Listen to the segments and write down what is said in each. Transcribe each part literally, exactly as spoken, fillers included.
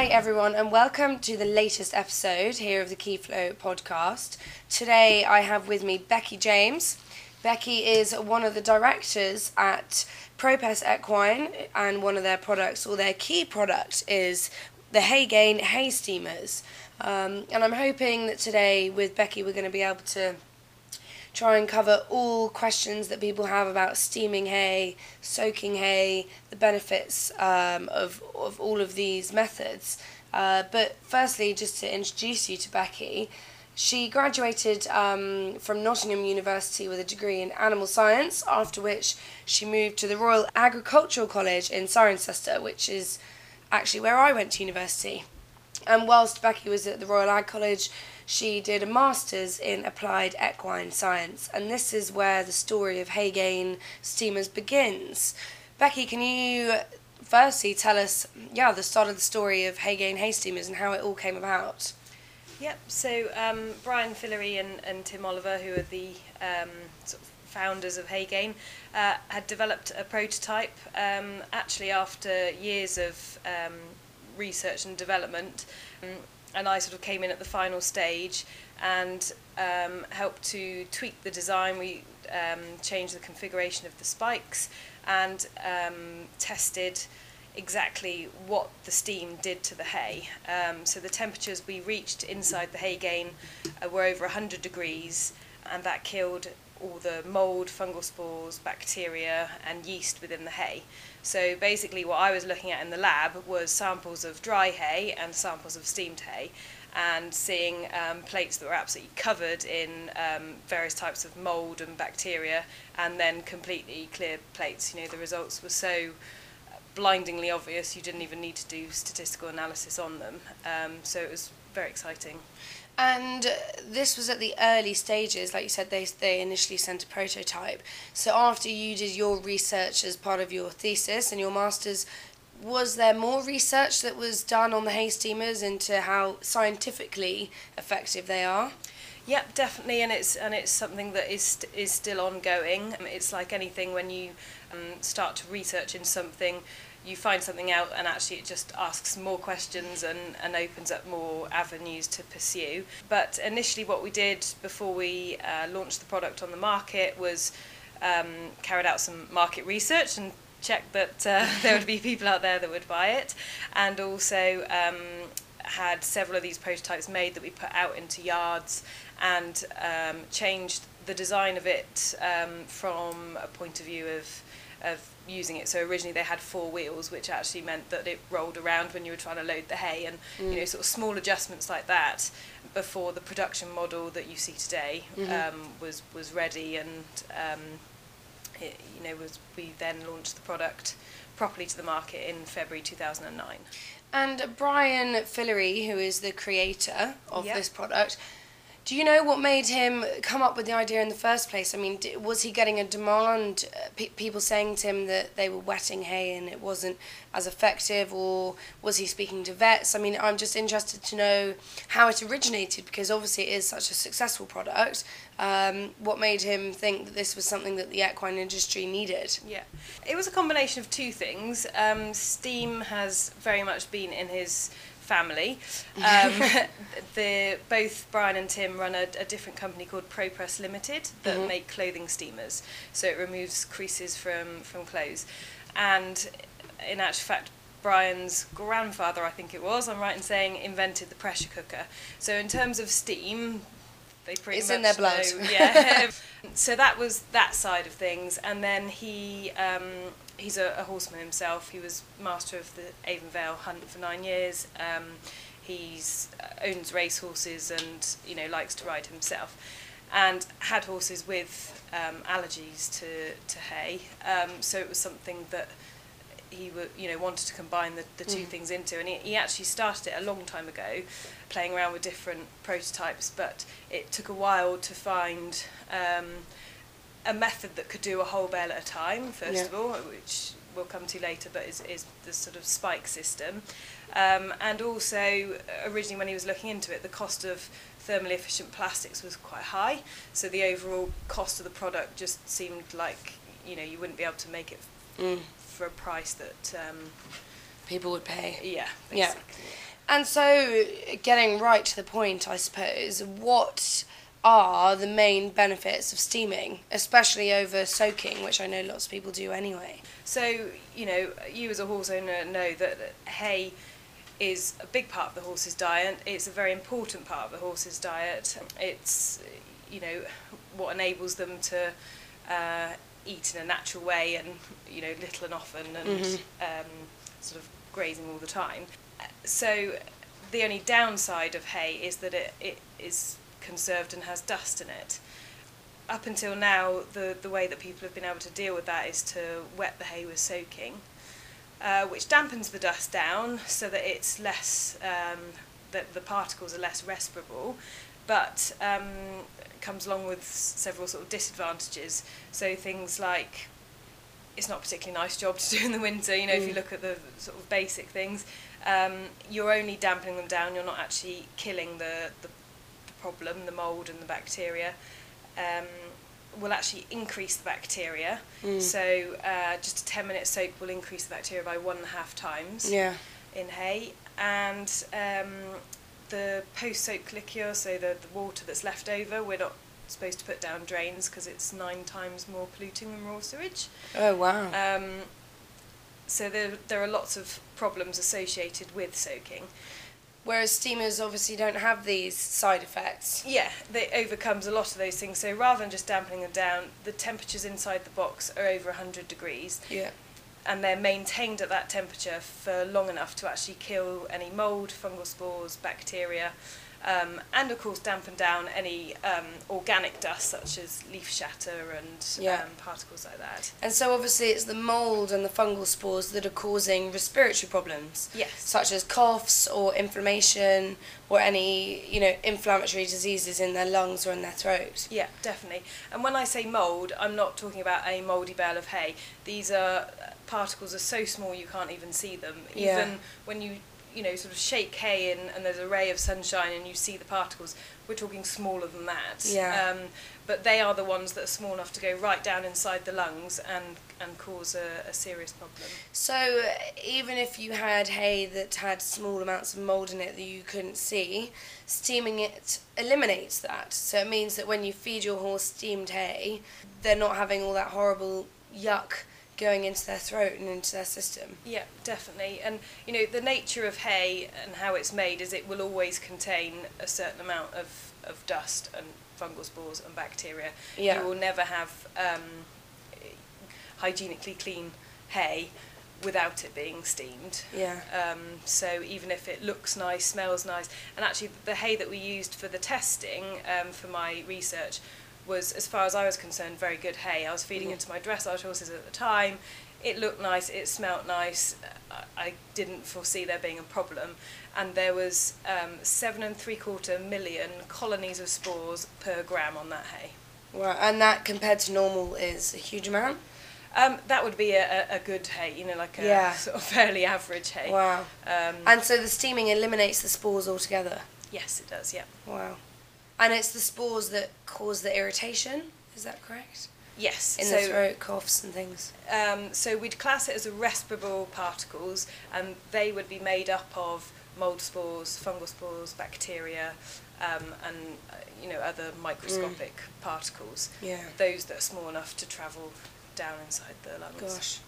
Hi everyone, and welcome to the latest episode here of the Keyflow podcast. Today I have with me Becky James. Becky is one of the directors at ProPress Equine, and one of their products, or their key product, is the Haygain Hay Steamers. Um, and I'm hoping that today with Becky we're going to be able to try and cover all questions that people have about steaming hay, soaking hay, the benefits um, of, of all of these methods. Uh, but firstly, just to introduce you to Becky, she graduated um, from Nottingham University with a degree in animal science, after which she moved to the Royal Agricultural College in Cirencester, which is actually where I went to university. And whilst Becky was at the Royal Ag College, she did a Master's in Applied Equine Science. And this is where the story of Haygain Steamers begins. Becky, can you firstly tell us, yeah, the start of the story of Haygain Hay Steamers and how it all came about? Yep, so um, Brian Fillery and, and Tim Oliver, who are the um, sort of founders of Haygain, uh, had developed a prototype um, actually after years of Um, research and development, and I sort of came in at the final stage and um, helped to tweak the design. We um, changed the configuration of the spikes and um, tested exactly what the steam did to the hay. Um, so the temperatures we reached inside the Haygain uh, were over one hundred degrees, and that killed all the mould, fungal spores, bacteria and yeast within the hay. So basically what I was looking at in the lab was samples of dry hay and samples of steamed hay, and seeing um, plates that were absolutely covered in um, various types of mould and bacteria, and then completely clear plates. You know, the results were so blindingly obvious you didn't even need to do statistical analysis on them. Um, so it was very exciting. And this was at the early stages, like you said, they, they initially sent a prototype. So after you did your research as part of your thesis and your master's, was there more research that was done on the hay steamers into how scientifically effective they are? Yep, definitely, and it's and it's something that is st is still ongoing. It's like anything, when you um, start to research in something, you find something out, and actually it just asks more questions and, and opens up more avenues to pursue. But initially what we did before we uh, launched the product on the market was um, carried out some market research and checked that uh, there would be people out there that would buy it, and also um, had several of these prototypes made that we put out into yards, and um, changed the design of it um, from a point of view of of using it. So originally they had four wheels, which actually meant that it rolled around when you were trying to load the hay, and mm. you know, sort of small adjustments like that before the production model that you see today mm-hmm. um, was was ready, and um, it, you know, was we then launched the product properly to the market in February two thousand nine. And Brian Fillery, who is the creator of yep. this product, do you know what made him come up with the idea in the first place? I mean, was he getting a demand, pe people saying to him that they were wetting hay and it wasn't as effective, or was he speaking to vets? I mean, I'm just interested to know how it originated, because obviously it is such a successful product. Um, what made him think that this was something that the equine industry needed? Yeah, it was a combination of two things. Um, steam has very much been in his family. Um, the, both Brian and Tim run a, a different company called ProPress Limited that mm-hmm. make clothing steamers. So it removes creases from, from clothes. And in actual fact, Brian's grandfather, I think it was, I'm right in saying, invented the pressure cooker. So in terms of steam, they pretty it's much in their blood. Know, yeah. So that was that side of things. And then he um, he's a, a horseman himself. He was master of the Avonvale Hunt for nine years. Um, he's uh, owns racehorses, and you know, likes to ride himself, and had horses with um, allergies to to hay. Um, so it was something that he would, you know, wanted to combine the, the two mm. things into, and he, he actually started it a long time ago, playing around with different prototypes, but it took a while to find um, a method that could do a whole bale at a time, first yeah. of all, which we'll come to later, but is, is the sort of spike system. Um, and also, originally when he was looking into it, the cost of thermally efficient plastics was quite high, so the overall cost of the product just seemed like, you know, you wouldn't be able to make it mm. for a price that um, people would pay. Yeah, basically. Yeah. And so, getting right to the point, I suppose, what are the main benefits of steaming, especially over soaking, which I know lots of people do anyway? So, you know, you as a horse owner know that hay is a big part of the horse's diet. It's a very important part of the horse's diet. It's, you know, what enables them to uh, eat in a natural way and, you know, little and often and mm-hmm. um, sort of grazing all the time. So the only downside of hay is that it, it is conserved and has dust in it. Up until now, the, the way that people have been able to deal with that is to wet the hay with soaking, uh, which dampens the dust down so that it's less, um, that the particles are less respirable, but um, comes along with several sort of disadvantages. So things like, it's not a particularly nice job to do in the winter, you know, mm. if you look at the sort of basic things, um, you're only dampening them down, you're not actually killing the, the problem, the mould and the bacteria, um, will actually increase the bacteria. Mm. So uh, just a ten minute soak will increase the bacteria by one and a half times yeah. in hay. And um, the post-soak liqueur, so the, the water that's left over, we're not supposed to put down drains because it's nine times more polluting than raw sewage. Oh, wow. Um, so there, there are lots of problems associated with soaking. Whereas steamers obviously don't have these side effects. Yeah, they overcomes a lot of those things. So rather than just dampening them down, the temperatures inside the box are over one hundred degrees. Yeah. And they're maintained at that temperature for long enough to actually kill any mould, fungal spores, bacteria, um, and of course dampen down any um, organic dust such as leaf shatter and yeah. um, particles like that. And so obviously it's the mould and the fungal spores that are causing respiratory problems, yes. such as coughs or inflammation or any, you know, inflammatory diseases in their lungs or in their throat. Yeah, definitely. And when I say mould, I'm not talking about a mouldy bale of hay. These are particles are so small you can't even see them. Even yeah. when you you know, sort of shake hay in and there's a ray of sunshine and you see the particles, we're talking smaller than that. Yeah. Um, but they are the ones that are small enough to go right down inside the lungs and, and cause a, a serious problem. So uh, even if you had hay that had small amounts of mould in it that you couldn't see, steaming it eliminates that. So it means that when you feed your horse steamed hay, they're not having all that horrible yuck going into their throat and into their system. Yeah, definitely. And, you know, the nature of hay and how it's made is it will always contain a certain amount of, of dust and fungal spores and bacteria. Yeah. You will never have um, hygienically clean hay without it being steamed. Yeah. Um, so even if it looks nice, smells nice, and actually the hay that we used for the testing um, for my research was, as far as I was concerned, very good hay. I was feeding mm. it to my dressage horses at the time. It looked nice, it smelt nice. I didn't foresee there being a problem. And there was um, seven and three quarter million colonies of spores per gram on that hay. Wow, and that compared to normal is a huge amount? Um, that would be a, a good hay, you know, like a yeah. sort of fairly average hay. Wow. Um, and so the steaming eliminates the spores altogether? Yes, it does, yeah. Wow. And it's the spores that cause the irritation, is that correct? Yes. In so, the throat, coughs and things. Um, so we'd class it as respirable particles, and they would be made up of mould spores, fungal spores, bacteria, um, and uh, you know, other microscopic mm. particles. Yeah. Those that are small enough to travel down inside the lungs. Gosh.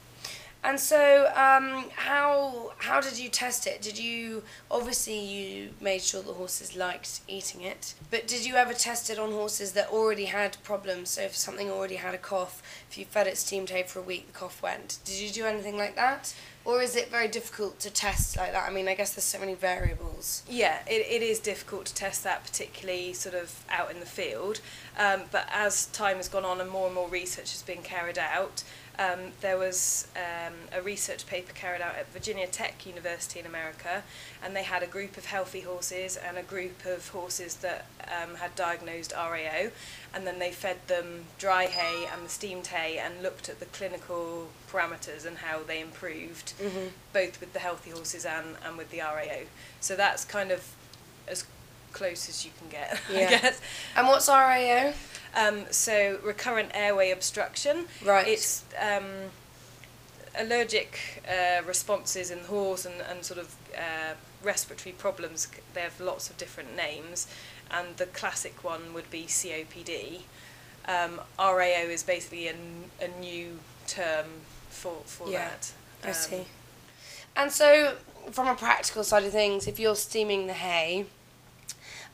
And so, um, how how did you test it? Did you, obviously you made sure the horses liked eating it, but did you ever test it on horses that already had problems? So if something already had a cough, if you fed it steamed hay for a week, the cough went. Did you do anything like that? Or is it very difficult to test like that? I mean, I guess there's so many variables. Yeah, it, it is difficult to test that, particularly sort of out in the field. Um, but as time has gone on and more and more research has been carried out, Um, there was um, a research paper carried out at Virginia Tech University in America, and they had a group of healthy horses and a group of horses that um, had diagnosed R A O, and then they fed them dry hay and the steamed hay and looked at the clinical parameters and how they improved, mm-hmm. both with the healthy horses and, and with the R A O. So that's kind of as close as you can get, yeah. I guess. And what's R A O? Um, so recurrent airway obstruction. Right. It's um, allergic uh, responses in the horse and, and sort of uh, respiratory problems, they have lots of different names, and the classic one would be C O P D. Um, R A O is basically a, a new term for, for yeah, that. Um, I see. And so, from a practical side of things, if you're steaming the hay,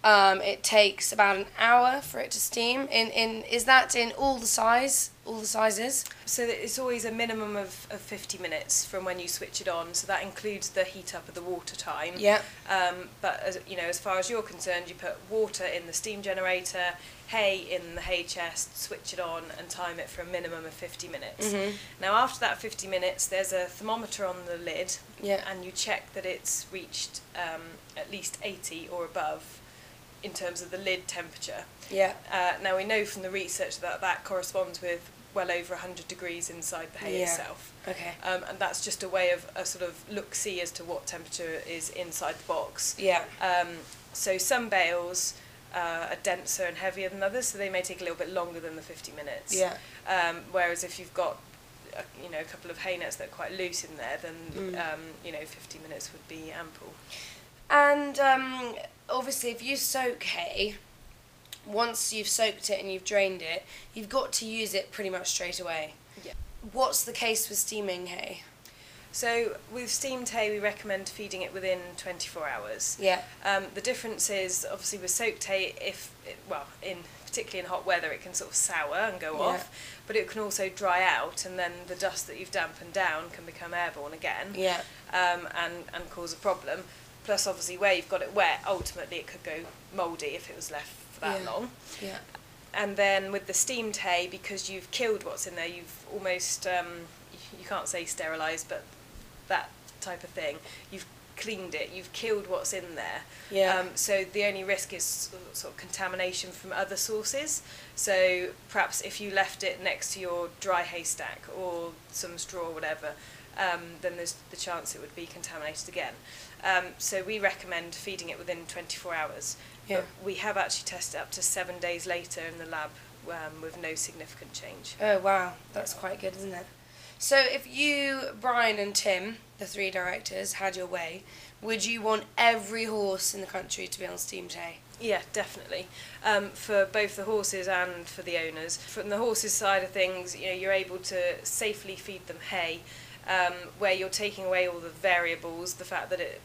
um, it takes about an hour for it to steam. In in is that in all the size, all the sizes? So it's always a minimum of, of fifty minutes from when you switch it on. So that includes the heat up of the water time. Yeah. Um, but as, you know, as far as you're concerned, you put water in the steam generator, hay in the hay chest, switch it on and time it for a minimum of fifty minutes. Mm-hmm. Now after that fifty minutes there's a thermometer on the lid, yeah, and you check that it's reached um, at least eighty or above in terms of the lid temperature. Yeah. Uh, now we know from the research that that corresponds with well over one hundred degrees inside the hay yeah. itself. Okay. Um, and that's just a way of a sort of look-see as to what temperature is inside the box. Yeah. Um, so some bales Uh, are denser and heavier than others, so they may take a little bit longer than the fifty minutes. Yeah. Um, whereas if you've got, a, you know, a couple of hay nets that are quite loose in there, then mm. um, you know, fifty minutes would be ample. And um, obviously, if you soak hay, once you've soaked it and you've drained it, you've got to use it pretty much straight away. Yeah. What's the case with steaming hay? So with steamed hay, we recommend feeding it within twenty-four hours. Yeah. Um, the difference is, obviously, with soaked hay, if it, well, in particularly in hot weather, it can sort of sour and go yeah. off, but it can also dry out, and then the dust that you've dampened down can become airborne again. Yeah. Um, and and cause a problem. Plus, obviously, where you've got it wet, ultimately it could go mouldy if it was left for that yeah. long. Yeah. And then with the steamed hay, because you've killed what's in there, you've almost um, you can't say sterilised, but that type of thing. You've cleaned it, you've killed what's in there. Yeah. Um, so the only risk is sort of contamination from other sources. So perhaps if you left it next to your dry haystack or some straw or whatever, um, then there's the chance it would be contaminated again. Um, so we recommend feeding it within twenty-four hours. Yeah. But we have actually tested up to seven days later in the lab um, with no significant change. Oh wow, that's quite good, isn't it? So if you, Brian and Tim, the three directors, had your way, would you want every horse in the country to be on steamed hay? Yeah, definitely. Um, for both the horses and for the owners. From the horses' side of things, you know, you're able to safely feed them hay, um, where you're taking away all the variables, the fact that it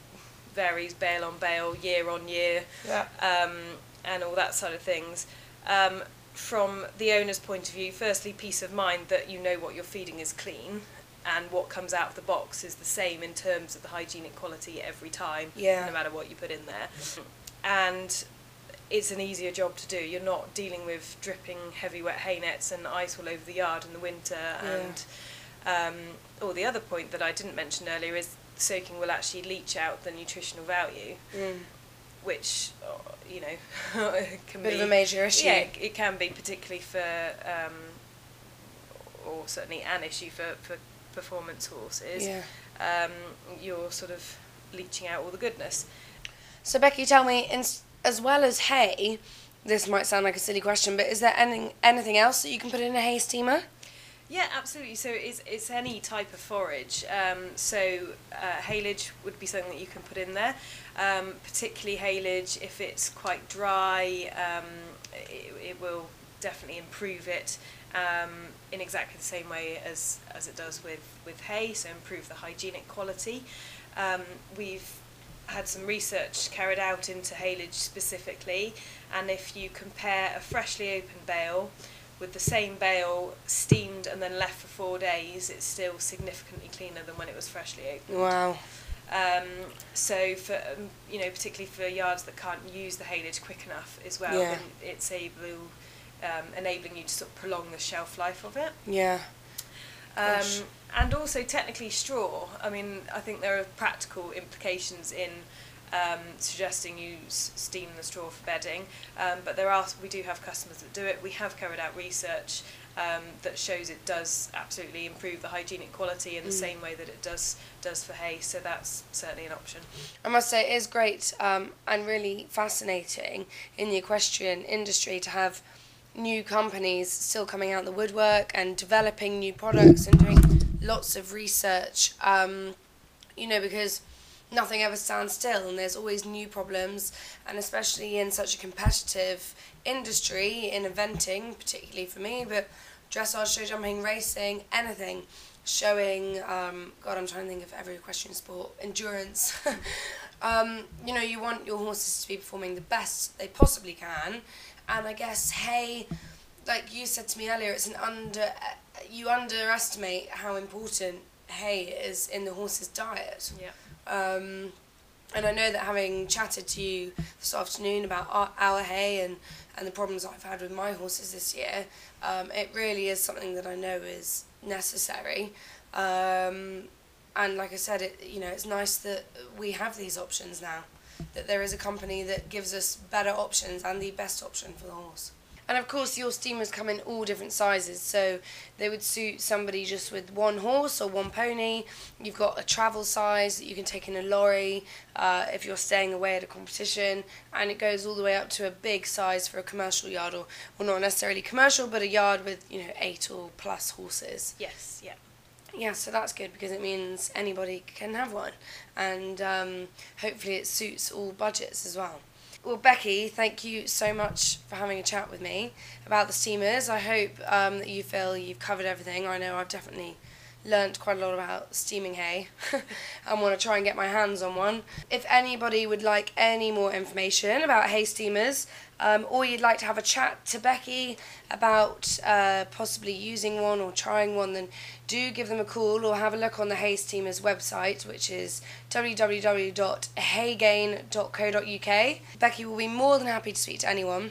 varies bale on bale, year on year, yeah. um, and all that side of things. Um, From the owner's point of view, firstly, peace of mind that you know what you're feeding is clean and what comes out of the box is the same in terms of the hygienic quality every time, yeah. no matter what you put in there. And it's an easier job to do. You're not dealing with dripping heavy wet hay nets and ice all over the yard in the winter. Yeah. And um, or the other point that I didn't mention earlier is soaking will actually leach out the nutritional value. Mm. Which, you know, can be... Bit of a major issue. Yeah, it can be, particularly for, um, or certainly an issue for, for performance horses. Yeah. Um, you're sort of leaching out all the goodness. So, Becky, tell me, in, as well as hay, this might sound like a silly question, but is there any, anything else that you can put in a hay steamer? Yeah, absolutely. So it's, it's any type of forage. Um, so uh, haylage would be something that you can put in there, um, particularly haylage if it's quite dry. Um, it, it will definitely improve it um, in exactly the same way as, as it does with, with hay, so improve the hygienic quality. Um, we've had some research carried out into haylage specifically, and if you compare a freshly opened bale with the same bale steamed and then left for four days, it's still significantly cleaner than when it was freshly opened. Wow. Um, so, for um, you know, particularly for yards that can't use the haylage quick enough as well, yeah. then it's able, um, enabling you to sort of prolong the shelf life of it. Yeah. Um, and also, technically, straw. I mean, I think there are practical implications in Um, suggesting you s steam the straw for bedding, um, but there are we do have customers that do it. We have carried out research um, that shows it does absolutely improve the hygienic quality in the mm. same way that it does does for hay. So that's certainly an option. I must say it is great um, and really fascinating in the equestrian industry to have new companies still coming out of the woodwork and developing new products and doing lots of research, um, you know, because nothing ever stands still and there's always new problems, and especially in such a competitive industry, in eventing particularly for me, but dressage, show jumping, racing, anything, showing, um, God, I'm trying to think of every equestrian sport, endurance. Um, you know, you want your horses to be performing the best they possibly can, and I guess hay, like you said to me earlier, it's an under, you underestimate how important hay is in the horse's diet. Yeah. Um, and I know that having chatted to you this afternoon about our, our hay and, and the problems I've had with my horses this year, um, it really is something that I know is necessary. Um, and like I said, it, you know, it's nice that we have these options now, that there is a company that gives us better options and the best option for the horse. And of course your steamers come in all different sizes, so they would suit somebody just with one horse or one pony. You've got a travel size that you can take in a lorry uh, if you're staying away at a competition, and it goes all the way up to a big size for a commercial yard, or well, not necessarily commercial, but a yard with, you know, eight or plus horses. Yes, yeah. Yeah, so that's good because it means anybody can have one, and um, hopefully it suits all budgets as well. Well, Becky, thank you so much for having a chat with me about the steamers. I hope um, that you feel you've covered everything. I know I've definitely learnt quite a lot about steaming hay and want to try and get my hands on one. If anybody would like any more information about hay steamers, um, or you'd like to have a chat to Becky about uh, possibly using one or trying one, then do give them a call or have a look on the Hay Steamers website, which is w w w dot haygain dot co dot u k. Becky will be more than happy to speak to anyone.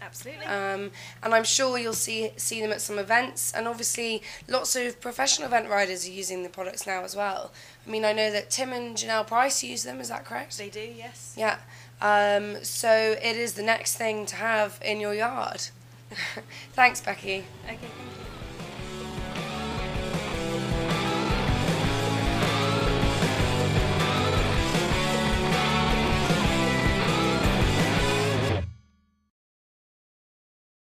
Absolutely. Um, and I'm sure you'll see see them at some events, and obviously lots of professional event riders are using the products now as well. I mean, I know that Tim and Janelle Price use them, is that correct? They do, yes. Yeah. Um, so it is the next thing to have in your yard. Thanks, Becky. Okay, thank you.